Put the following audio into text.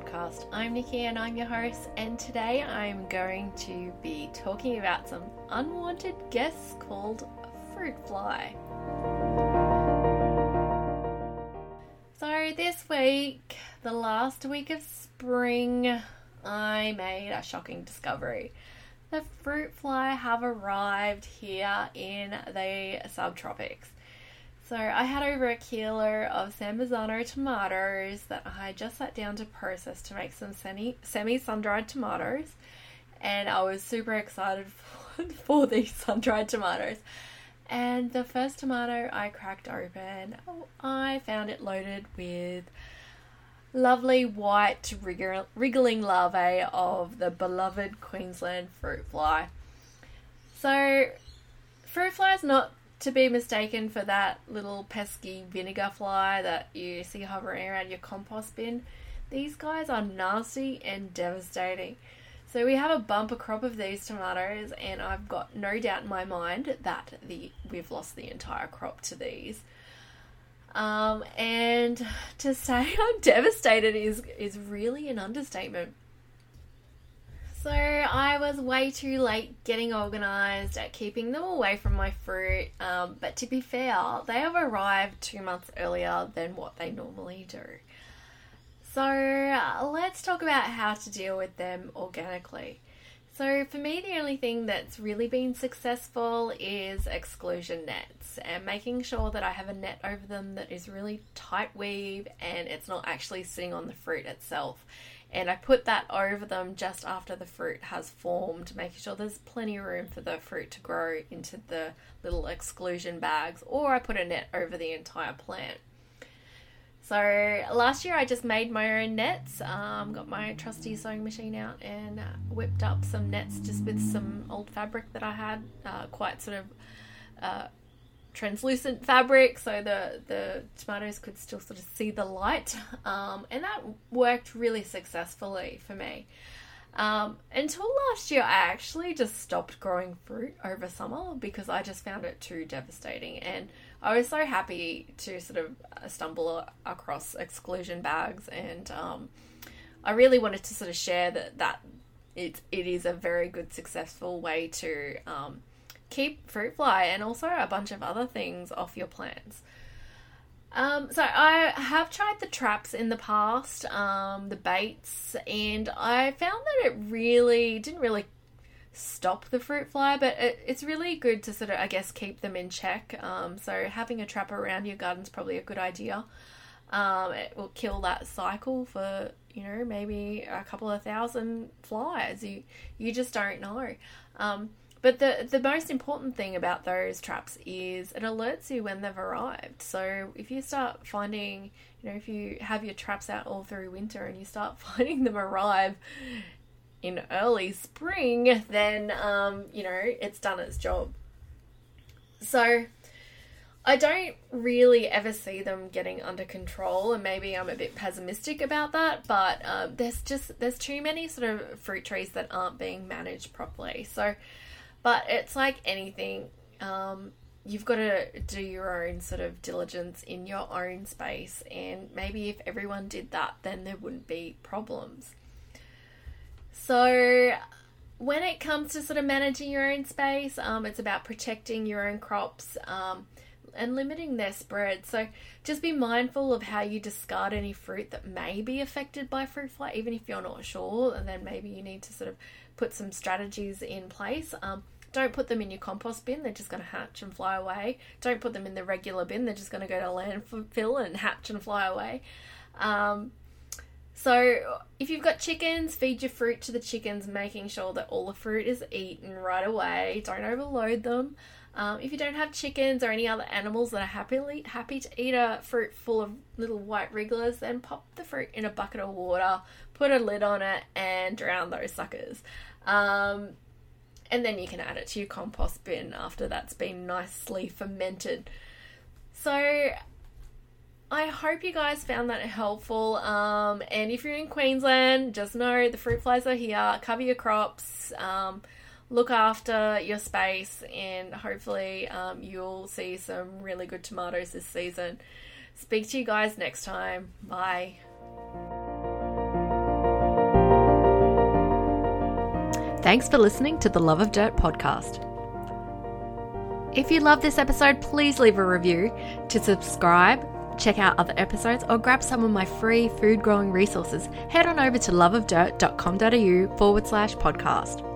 podcast. I'm Nikki and I'm your host, and today I'm going to be talking about some unwanted guests called fruit fly. So this week, the last week of spring, I made a shocking discovery. The fruit fly have arrived here in the subtropics. So I had over a kilo of San Marzano tomatoes that I just sat down to process to make some semi-sun-dried tomatoes, and I was super excited for these sun-dried tomatoes. And the first tomato I cracked open, I found it loaded with lovely white wriggling larvae of the beloved Queensland fruit fly. So fruit fly is not to be mistaken for that little pesky vinegar fly that you see hovering around your compost bin. These guys are nasty and devastating. So we have a bumper crop of these tomatoes, and I've got no doubt in my mind that we've lost the entire crop to these. And to say I'm devastated is really an understatement. So I was way too late getting organised at keeping them away from my fruit, but to be fair, they have arrived 2 months earlier than what they normally do. So let's talk about how to deal with them organically. So for me, the only thing that's really been successful is exclusion nets and making sure that I have a net over them that is really tight weave and it's not actually sitting on the fruit itself. And I put that over them just after the fruit has formed, making sure there's plenty of room for the fruit to grow into the little exclusion bags, or I put a net over the entire plant. So last year I just made my own nets, got my trusty sewing machine out and whipped up some nets just with some old fabric that I had, quite sort of translucent fabric, so the tomatoes could still sort of see the light, and that worked really successfully for me. Until last year I actually just stopped growing fruit over summer because I just found it too devastating, and I was so happy to sort of stumble across exclusion bags, and I really wanted to sort of share that it is a very good successful way to keep fruit fly and also a bunch of other things off your plants. So I have tried the traps in the past, the baits, and I found that it really didn't really stop the fruit fly, but it's really good to sort of, I guess, keep them in check. So having a trap around your garden is probably a good idea. It will kill that cycle for, maybe a couple of thousand flies. You just don't know. But the most important thing about those traps is it alerts you when they've arrived. So if you start finding, if you have your traps out all through winter and you start finding them arrive in early spring, then, it's done its job. So I don't really ever see them getting under control, and maybe I'm a bit pessimistic about that, but there's too many sort of fruit trees that aren't being managed properly. So, but it's like anything, you've got to do your own sort of diligence in your own space, and maybe if everyone did that, then there wouldn't be problems. So when it comes to sort of managing your own space, it's about protecting your own crops and limiting their spread. So just be mindful of how you discard any fruit that may be affected by fruit fly, even if you're not sure, and then maybe you need to sort of put some strategies in place. Don't put them in your compost bin, they're just going to hatch and fly away. Don't put them in the regular bin, they're just going to go to landfill and hatch and fly away. So if you've got chickens, feed your fruit to the chickens, making sure that all the fruit is eaten right away. Don't overload them. If you don't have chickens or any other animals that are happy to eat a fruit full of little white wrigglers, then pop the fruit in a bucket of water, put a lid on it, and drown those suckers. And then you can add it to your compost bin after that's been nicely fermented. So I hope you guys found that helpful, and if you're in Queensland, just know the fruit flies are here. Cover your crops, look after your space, and hopefully you'll see some really good tomatoes this season. Speak to you guys next time. Bye. Thanks for listening to the Love of Dirt podcast. If you love this episode, please leave a review. To subscribe, check out other episodes, or grab some of my free food growing resources, head on over to loveofdirt.com.au/podcast.